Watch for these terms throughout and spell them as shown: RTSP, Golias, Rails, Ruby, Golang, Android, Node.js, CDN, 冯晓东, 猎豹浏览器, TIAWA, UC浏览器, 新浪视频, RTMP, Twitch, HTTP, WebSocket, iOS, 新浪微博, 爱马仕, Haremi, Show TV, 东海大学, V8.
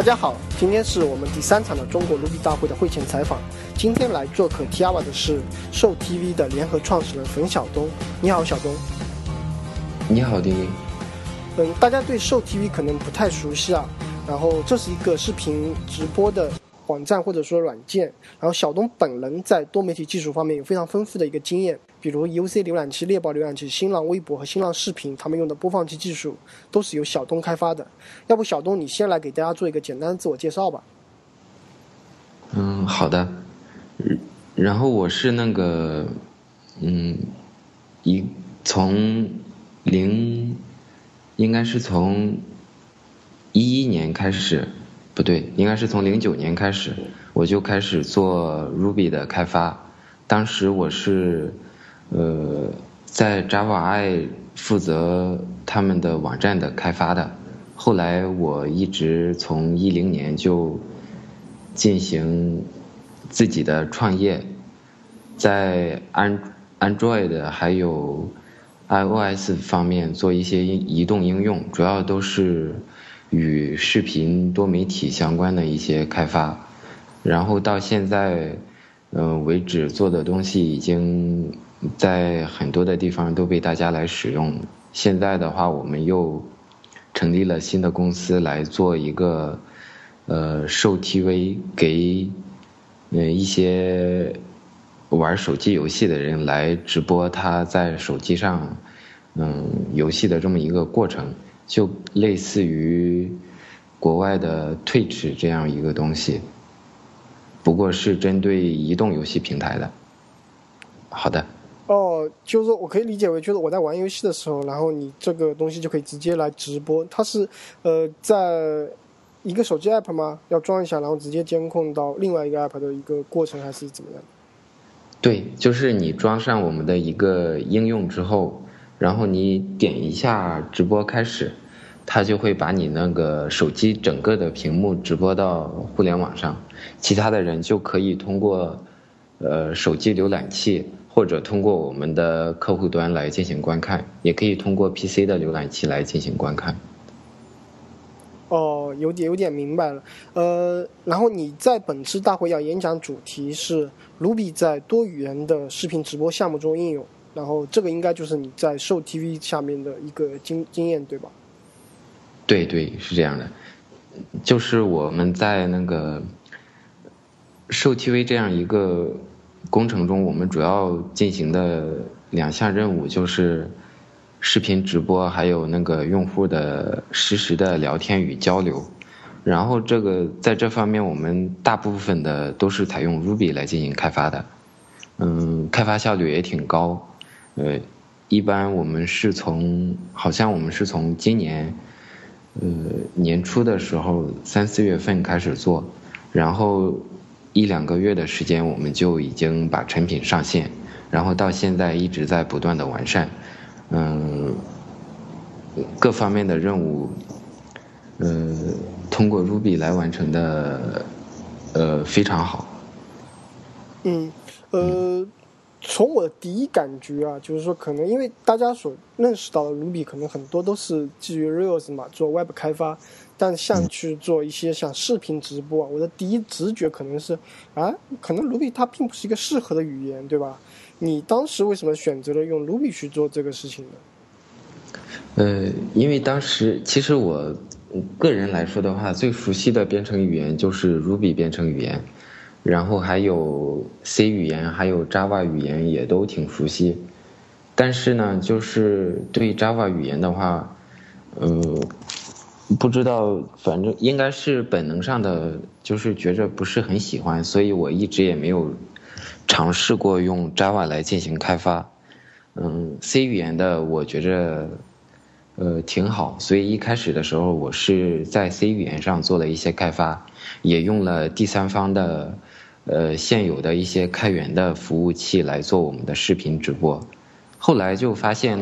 大家好，今天是我们第3场的中国 Ruby 大会的会前采访。今天来做客 TIAWA 的是 Show TV 的联合创始人冯晓东。你好，晓东。你好，丁丁。大家对 Show TV 可能不太熟悉啊。然后这是一个视频直播的网站或者说软件。然后晓东本人在多媒体技术方面有非常丰富的一个经验，比如 UC 浏览器、猎豹浏览器、新浪微博和新浪视频，他们用的播放器技术都是由晓东开发的。要不晓东你先来给大家做一个简单的自我介绍吧。好的。然后我是从09年开始，我就开始做 Ruby 的开发。当时我是在 JavaI 负责他们的网站的开发的。后来我一直从2010年就进行自己的创业，在 Android 还有 iOS 方面做一些移动应用，主要都是与视频多媒体相关的一些开发。然后到现在为止做的东西已经在很多的地方都被大家来使用。现在的话我们又成立了新的公司来做一个Show TV， 给一些玩手机游戏的人来直播他在手机上游戏的这么一个过程，就类似于国外的 Twitch 这样一个东西，不过是针对移动游戏平台的。好的。就是我可以理解为，就是我在玩游戏的时候，然后你这个东西就可以直接来直播。它是在一个手机 app 吗？要装一下，然后直接监控到另外一个 app 的一个过程，还是怎么样？对，就是你装上我们的一个应用之后，然后你点一下直播开始，它就会把你那个手机整个的屏幕直播到互联网上，其他的人就可以通过手机浏览器或者通过我们的客户端来进行观看，也可以通过 PC 的浏览器来进行观看。有点明白了。然后你在本次大会要演讲主题是 Ruby 在多语言的视频直播项目中应用。然后这个应该就是你在 Show TV 下面的一个经验对吧？对，是这样的。就是我们在Show TV 这样一个工程中，我们主要进行的2项任务就是视频直播，还有用户的实时的聊天与交流。然后在这方面我们大部分的都是采用 Ruby 来进行开发的。开发效率也挺高。一般我们是从今年年初的时候3、4月份开始做，然后1、2个月的时间我们就已经把产品上线，然后到现在一直在不断的完善。各方面的任务通过 Ruby 来完成的非常好。从我的第一感觉啊，就是说可能因为大家所认识到的 Ruby 可能很多都是基于 Rails 嘛，做 Web 开发，但像去做一些像视频直播，我的第一直觉可能是可能 Ruby 它并不是一个适合的语言，对吧？你当时为什么选择了用 Ruby 去做这个事情呢？因为当时其实我个人来说的话，最熟悉的编程语言就是 Ruby 编程语言，然后还有 C 语言还有 Java 语言也都挺熟悉。但是呢，就是对 Java 语言的话不知道，反正应该是本能上的就是觉着不是很喜欢，所以我一直也没有尝试过用 Java 来进行开发。C 语言的我觉着挺好，所以一开始的时候我是在 C 语言上做了一些开发，也用了第三方的现有的一些开源的服务器来做我们的视频直播。后来就发现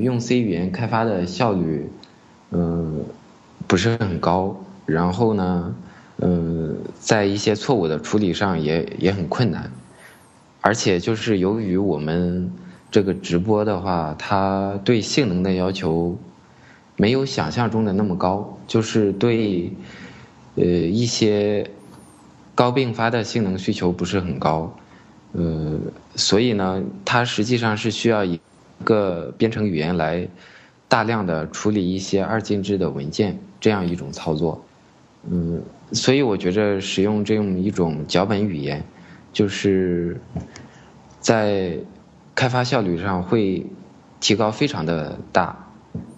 用 C 语言开发的效率不是很高，然后呢在一些错误的处理上也很困难。而且就是由于我们这个直播的话，它对性能的要求没有想象中的那么高，就是对一些高并发的性能需求不是很高，所以呢，它实际上是需要一个编程语言来大量的处理一些二进制的文件，这样一种操作。所以我觉得使用这样一种脚本语言，就是在开发效率上会提高非常的大，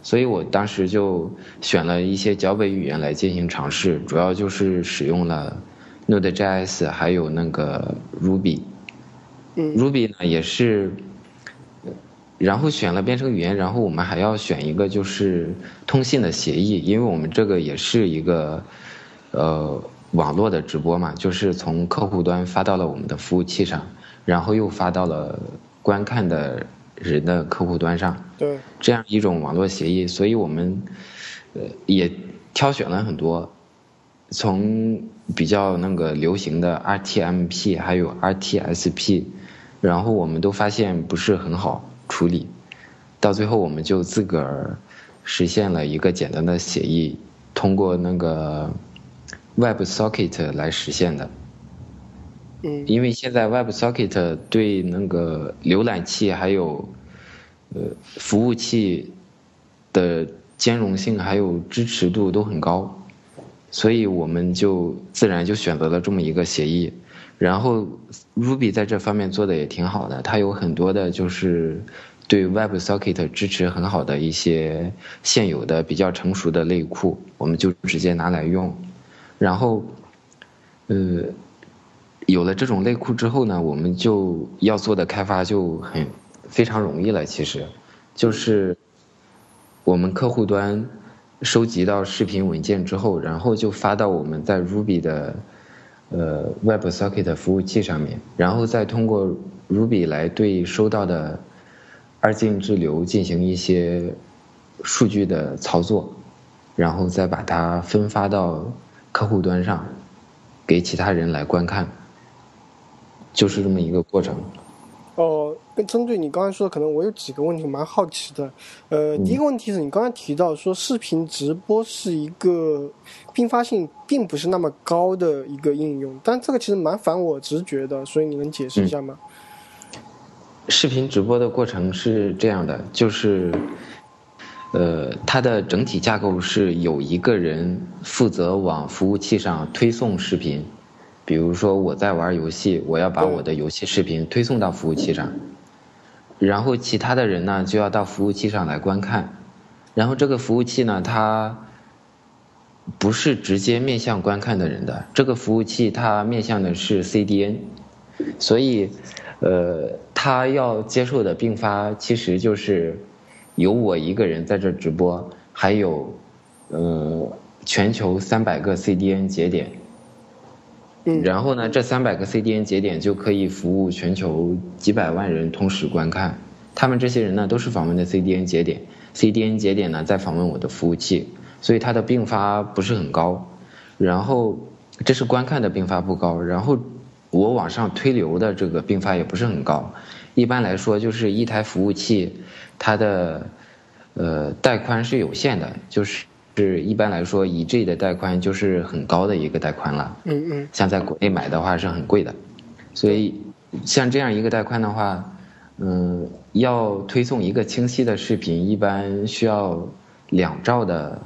所以我当时就选了一些脚本语言来进行尝试，主要就是使用了 Node.js 还有那个 Ruby。Ruby 呢也是，然后选了编程语言，然后我们还要选一个就是通信的协议，因为我们这个也是一个网络的直播嘛，就是从客户端发到了我们的服务器上，然后又发到了观看的人的客户端上，对，这样一种网络协议。所以我们也挑选了很多，从比较那个流行的 RTMP 还有 RTSP， 然后我们都发现不是很好处理，到最后我们就自个儿实现了一个简单的协议，通过那个 WebSocket 来实现的。因为现在 WebSocket 对那个浏览器还有服务器的兼容性还有支持度都很高，所以我们就自然就选择了这么一个协议。然后 Ruby 在这方面做的也挺好的，它有很多的就是对 WebSocket 支持很好的一些现有的比较成熟的类库，我们就直接拿来用。然后有了这种类库之后呢，我们就要做的开发就非常容易了。其实就是我们客户端收集到视频文件之后，然后就发到我们在 Ruby 的WebSocket 服务器上面，然后再通过 Ruby 来对收到的二进制流进行一些数据的操作，然后再把它分发到客户端上给其他人来观看，就是这么一个过程。针对你刚才说的，可能我有几个问题蛮好奇的。第一个问题是你刚才提到说视频直播是一个并发性并不是那么高的一个应用，但这个其实蛮反我直觉的，所以你能解释一下吗？视频直播的过程是这样的，就是它的整体架构是有一个人负责往服务器上推送视频，比如说我在玩游戏，我要把我的游戏视频推送到服务器上，然后其他的人呢就要到服务器上来观看。然后这个服务器呢，它不是直接面向观看的人的，这个服务器它面向的是 CDN， 所以它要接受的并发其实就是有我一个人在这直播，还有全球300个 CDN 节点，然后呢这300个 CDN 节点就可以服务全球几百万人同时观看。他们这些人呢都是访问的 CDN 节点， CDN 节点呢在访问我的服务器，所以它的并发不是很高。然后这是观看的并发不高，然后我往上推流的这个并发也不是很高。一般来说就是一台服务器它的带宽是有限的，就是一般来说 1G 的带宽就是很高的一个带宽了，像在国内买的话是很贵的，所以像这样一个带宽的话，要推送一个清晰的视频一般需要2兆的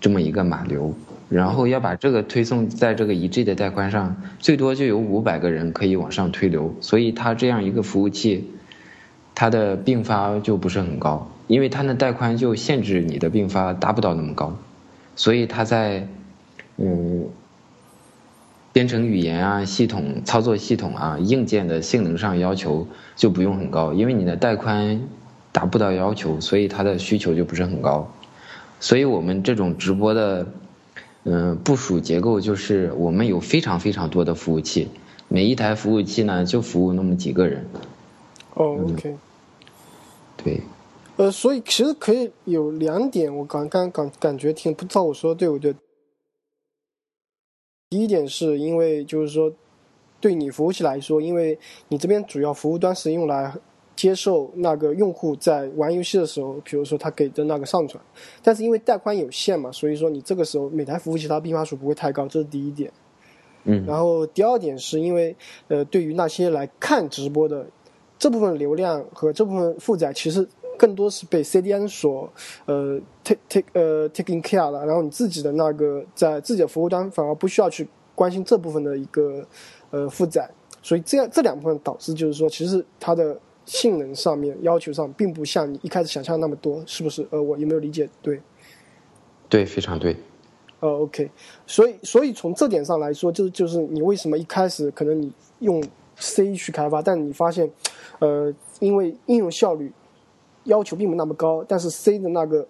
这么一个码流，然后要把这个推送在这个 1G 的带宽上，最多就有500个人可以往上推流，所以它这样一个服务器它的并发就不是很高，因为它的带宽就限制你的并发达不到那么高，所以它在编程语言啊、系统操作系统啊、硬件的性能上要求就不用很高，因为你的带宽达不到要求，所以它的需求就不是很高。所以我们这种直播的部署结构就是我们有非常非常多的服务器，每一台服务器呢就服务那么几个人。OK， 对，所以其实可以有2点，我感觉挺不知道我说的对不对。第一点是因为就是说，对你服务器来说，因为你这边主要服务端是用来接受那个用户在玩游戏的时候比如说他给的那个上传，但是因为带宽有限嘛，所以说你这个时候每台服务器它并发数不会太高，这是第一点。嗯，然后第二点是因为对于那些来看直播的这部分流量和这部分负载其实更多是被 CDN 所taking care 了，然后你自己的那个在自己的服务端反而不需要去关心这部分的一个负载，所以这两部分导致就是说其实它的性能上面要求上并不像你一开始想象那么多，是不是？我有没有理解对？对，非常对。OK， 所以从这点上来说，就是你为什么一开始可能你用 C 去开发，但你发现，因为应用效率要求并不那么高，但是 C 的那个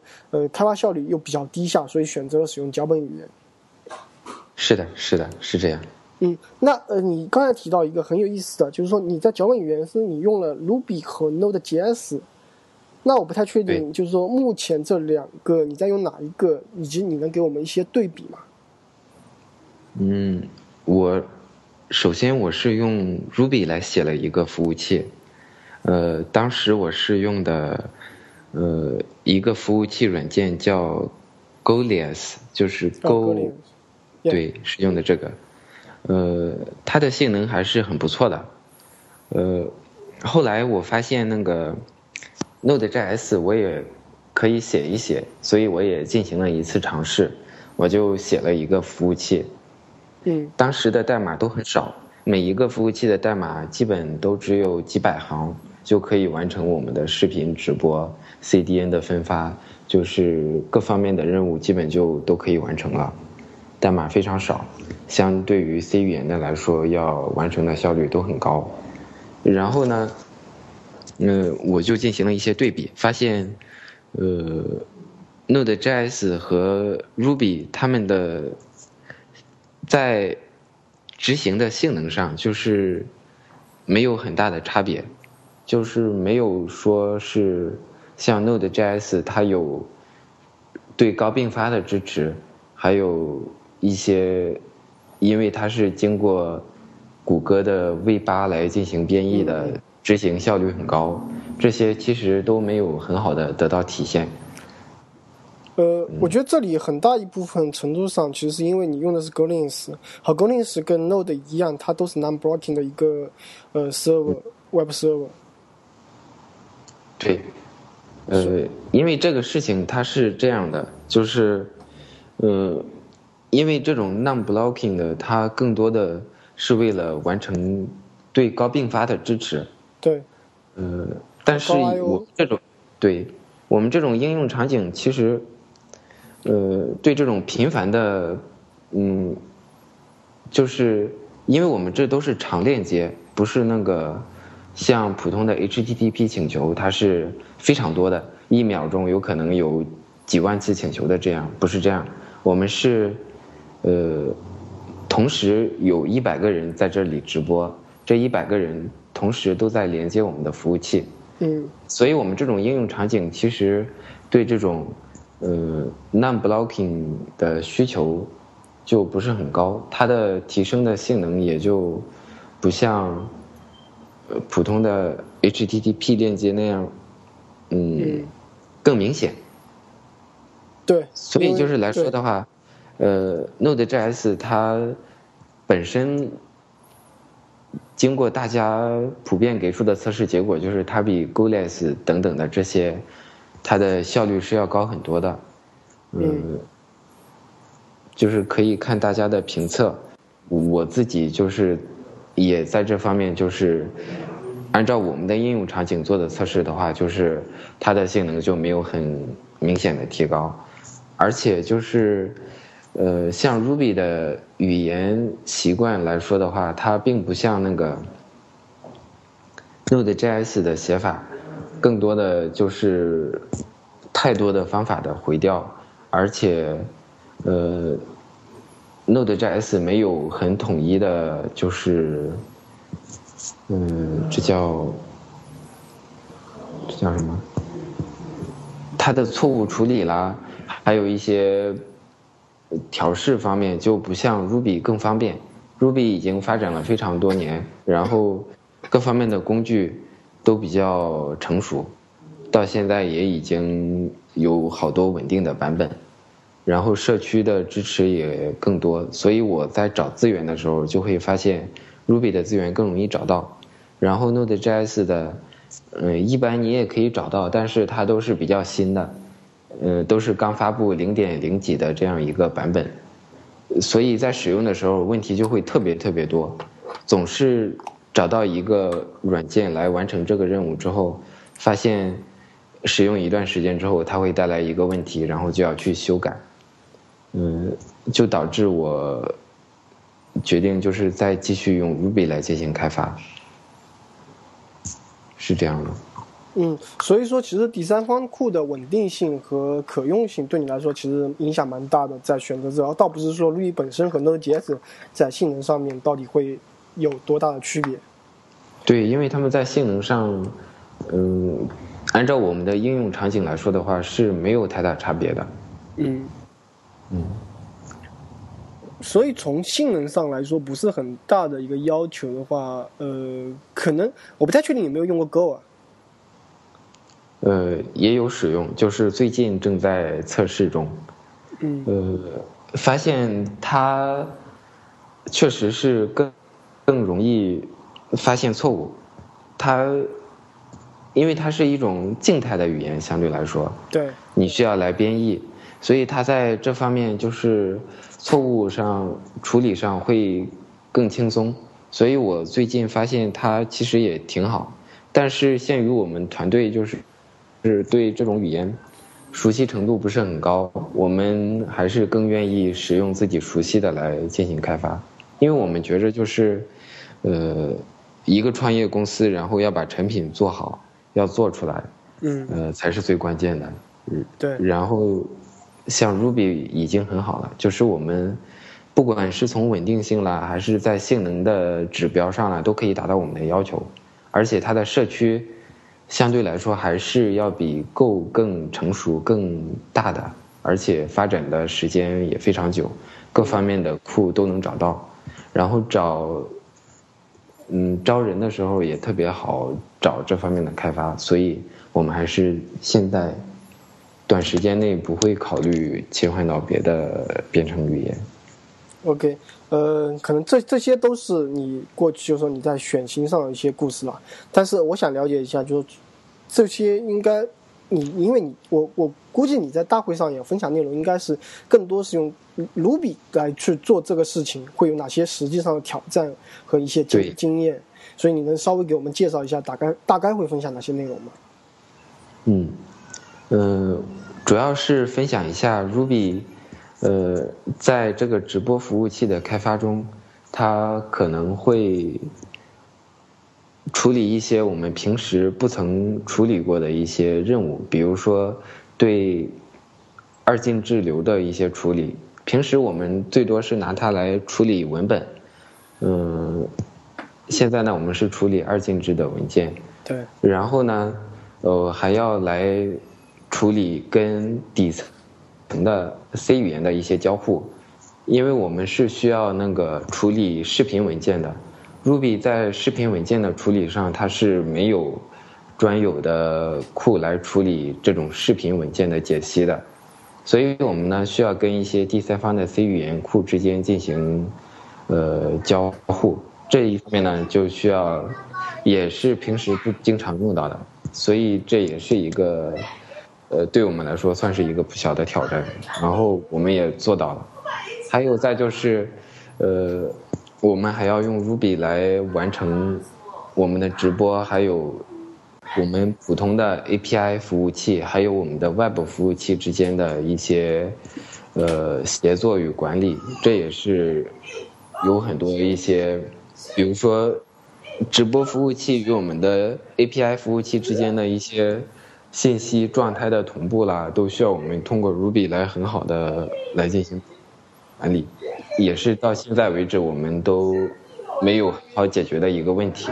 开发效率又比较低下，所以选择了使用脚本语言。是的，是的，是这样。嗯，那你刚才提到一个很有意思的，就是说你在脚本语言是你用了 Ruby 和 Node.js。那我不太确定，就是说目前这两个你在用哪一个，以及你能给我们一些对比吗？嗯，首先我是用 Ruby 来写了一个服务器，当时我是用的一个服务器软件叫 Golias， 就是Golias， 对，是用的这个，它的性能还是很不错的，后来我发现那个Node.js 我也可以写一写，所以我也进行了一次尝试，我就写了一个服务器。嗯，当时的代码都很少，每一个服务器的代码基本都只有几百行，就可以完成我们的视频直播、CDN 的分发，就是各方面的任务基本就都可以完成了。代码非常少，相对于 C 语言的来说，要完成的效率都很高。然后呢？我就进行了一些对比，发现，Node.js 和 Ruby 他们的在执行的性能上就是没有很大的差别，就是没有说是像 Node.js 它有对高并发的支持，还有一些因为它是经过谷歌的 V8 来进行编译的。执行效率很高，这些其实都没有很好的得到体现。我觉得这里很大一部分程度上其实是因为你用的是 Golang， 和 Golang 跟 Node 一样，它都是 non-blocking 的一个server web server。对，因为这个事情它是这样的，就是因为这种 non-blocking 的，它更多的是为了完成对高并发的支持。对，但是我们这种应用场景，其实，对这种频繁的，就是因为我们这都是长链接，不是那个像普通的 HTTP 请求，它是非常多的，一秒钟有可能有几万次请求的这样，不是这样，我们是，同时有100个人在这里直播，这100个人。同时都在连接我们的服务器，所以我们这种应用场景其实对这种non-blocking 的需求就不是很高，它的提升的性能也就不像普通的 HTTP 链接那样，更明显。对，所以就是来说的话，Node.js 它本身。经过大家普遍给出的测试结果，就是它比 Golang 等等的这些，它的效率是要高很多的。就是可以看大家的评测，我自己就是也在这方面，就是按照我们的应用场景做的测试的话，就是它的性能就没有很明显的提高，而且就是。像 Ruby 的语言习惯来说的话，它并不像那个 Node.js 的写法，更多的就是太多的方法的回调，而且Node.js 没有很统一的，就是这叫什么？它的错误处理啦，还有一些。调试方面就不像 Ruby 更方便， Ruby 已经发展了非常多年，然后各方面的工具都比较成熟，到现在也已经有好多稳定的版本，然后社区的支持也更多，所以我在找资源的时候就会发现 Ruby 的资源更容易找到，然后 Node.js 的一般你也可以找到，但是它都是比较新的，都是刚发布0.0几的这样一个版本，所以在使用的时候问题就会特别多，总是找到一个软件来完成这个任务之后，发现使用一段时间之后它会带来一个问题，然后就要去修改，就导致我决定就是再继续用 Ruby 来进行开发，是这样的。所以说其实第三方库的稳定性和可用性对你来说其实影响蛮大的，在选择之后倒不是说 Ruby 本身和 Node.js 在性能上面到底会有多大的区别。对，因为他们在性能上按照我们的应用场景来说的话是没有太大差别的。所以从性能上来说不是很大的一个要求的话，可能我不太确定有没有用过 Go 啊。也有使用，就是最近正在测试中。发现它确实是更容易发现错误，它因为它是一种静态的语言，相对来说，对，你需要来编译，所以它在这方面就是错误上处理上会更轻松，所以我最近发现它其实也挺好，但是限于我们团队就是对这种语言熟悉程度不是很高，我们还是更愿意使用自己熟悉的来进行开发，因为我们觉着就是一个创业公司然后要把产品做好要做出来，才是最关键的。对。然后像 Ruby 已经很好了，就是我们不管是从稳定性啦，还是在性能的指标上啦，都可以达到我们的要求，而且它的社区相对来说还是要比 Go 更成熟、更大的，而且发展的时间也非常久，各方面的库都能找到，然后招人的时候也特别好找这方面的开发，所以我们还是现在短时间内不会考虑切换到别的编程语言。OK， 可能这些都是你过去就是说你在选型上的一些故事了，但是我想了解一下，就是这些应该你因为你我估计你在大会上也分享内容，应该是更多是用 Ruby 来去做这个事情，会有哪些实际上的挑战和一些经验？所以你能稍微给我们介绍一下，大概会分享哪些内容吗？主要是分享一下 Ruby。在这个直播服务器的开发中，它可能会处理一些我们平时不曾处理过的一些任务，比如说对二进制流的一些处理。平时我们最多是拿它来处理文本，现在呢我们是处理二进制的文件，对。然后呢，还要来处理跟底层的 C 语言的一些交互，因为我们是需要那个处理视频文件的。 Ruby 在视频文件的处理上它是没有专有的库来处理这种视频文件的解析的，所以我们呢需要跟一些第三方的 C 语言库之间进行交互，这一方面呢就需要也是平时不经常用到的，所以这也是一个对我们来说算是一个不小的挑战，然后我们也做到了。还有再就是，我们还要用 Ruby 来完成我们的直播，还有我们普通的 API 服务器，还有我们的 Web 服务器之间的一些协作与管理，这也是有很多一些，比如说直播服务器与我们的 API 服务器之间的一些信息状态的同步啦，都需要我们通过 Ruby 来很好的来进行管理，也是到现在为止我们都没有好解决的一个问题。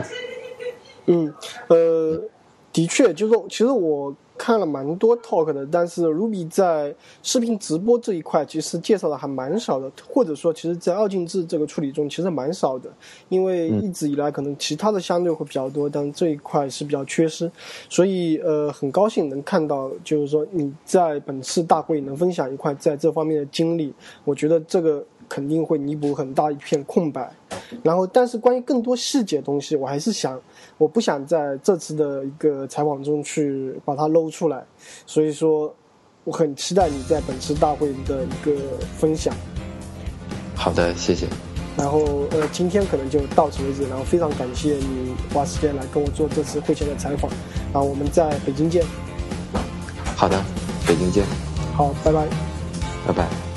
的确，就是其实我看了蛮多 talk 的，但是 Ruby 在视频直播这一块其实介绍的还蛮少的，或者说其实在二进制这个处理中其实蛮少的，因为一直以来可能其他的相对会比较多，但这一块是比较缺失，所以很高兴能看到就是说你在本次大会能分享一块在这方面的经历，我觉得这个肯定会弥补很大一片空白。然后但是关于更多细节的东西，我不想在这次的一个采访中去把它搂出来，所以说我很期待你在本次大会的一个分享。好的，谢谢。然后今天可能就到此为止，然后非常感谢你花时间来跟我做这次会前的采访，然后我们在北京见。好的，北京见。好，拜拜。拜拜。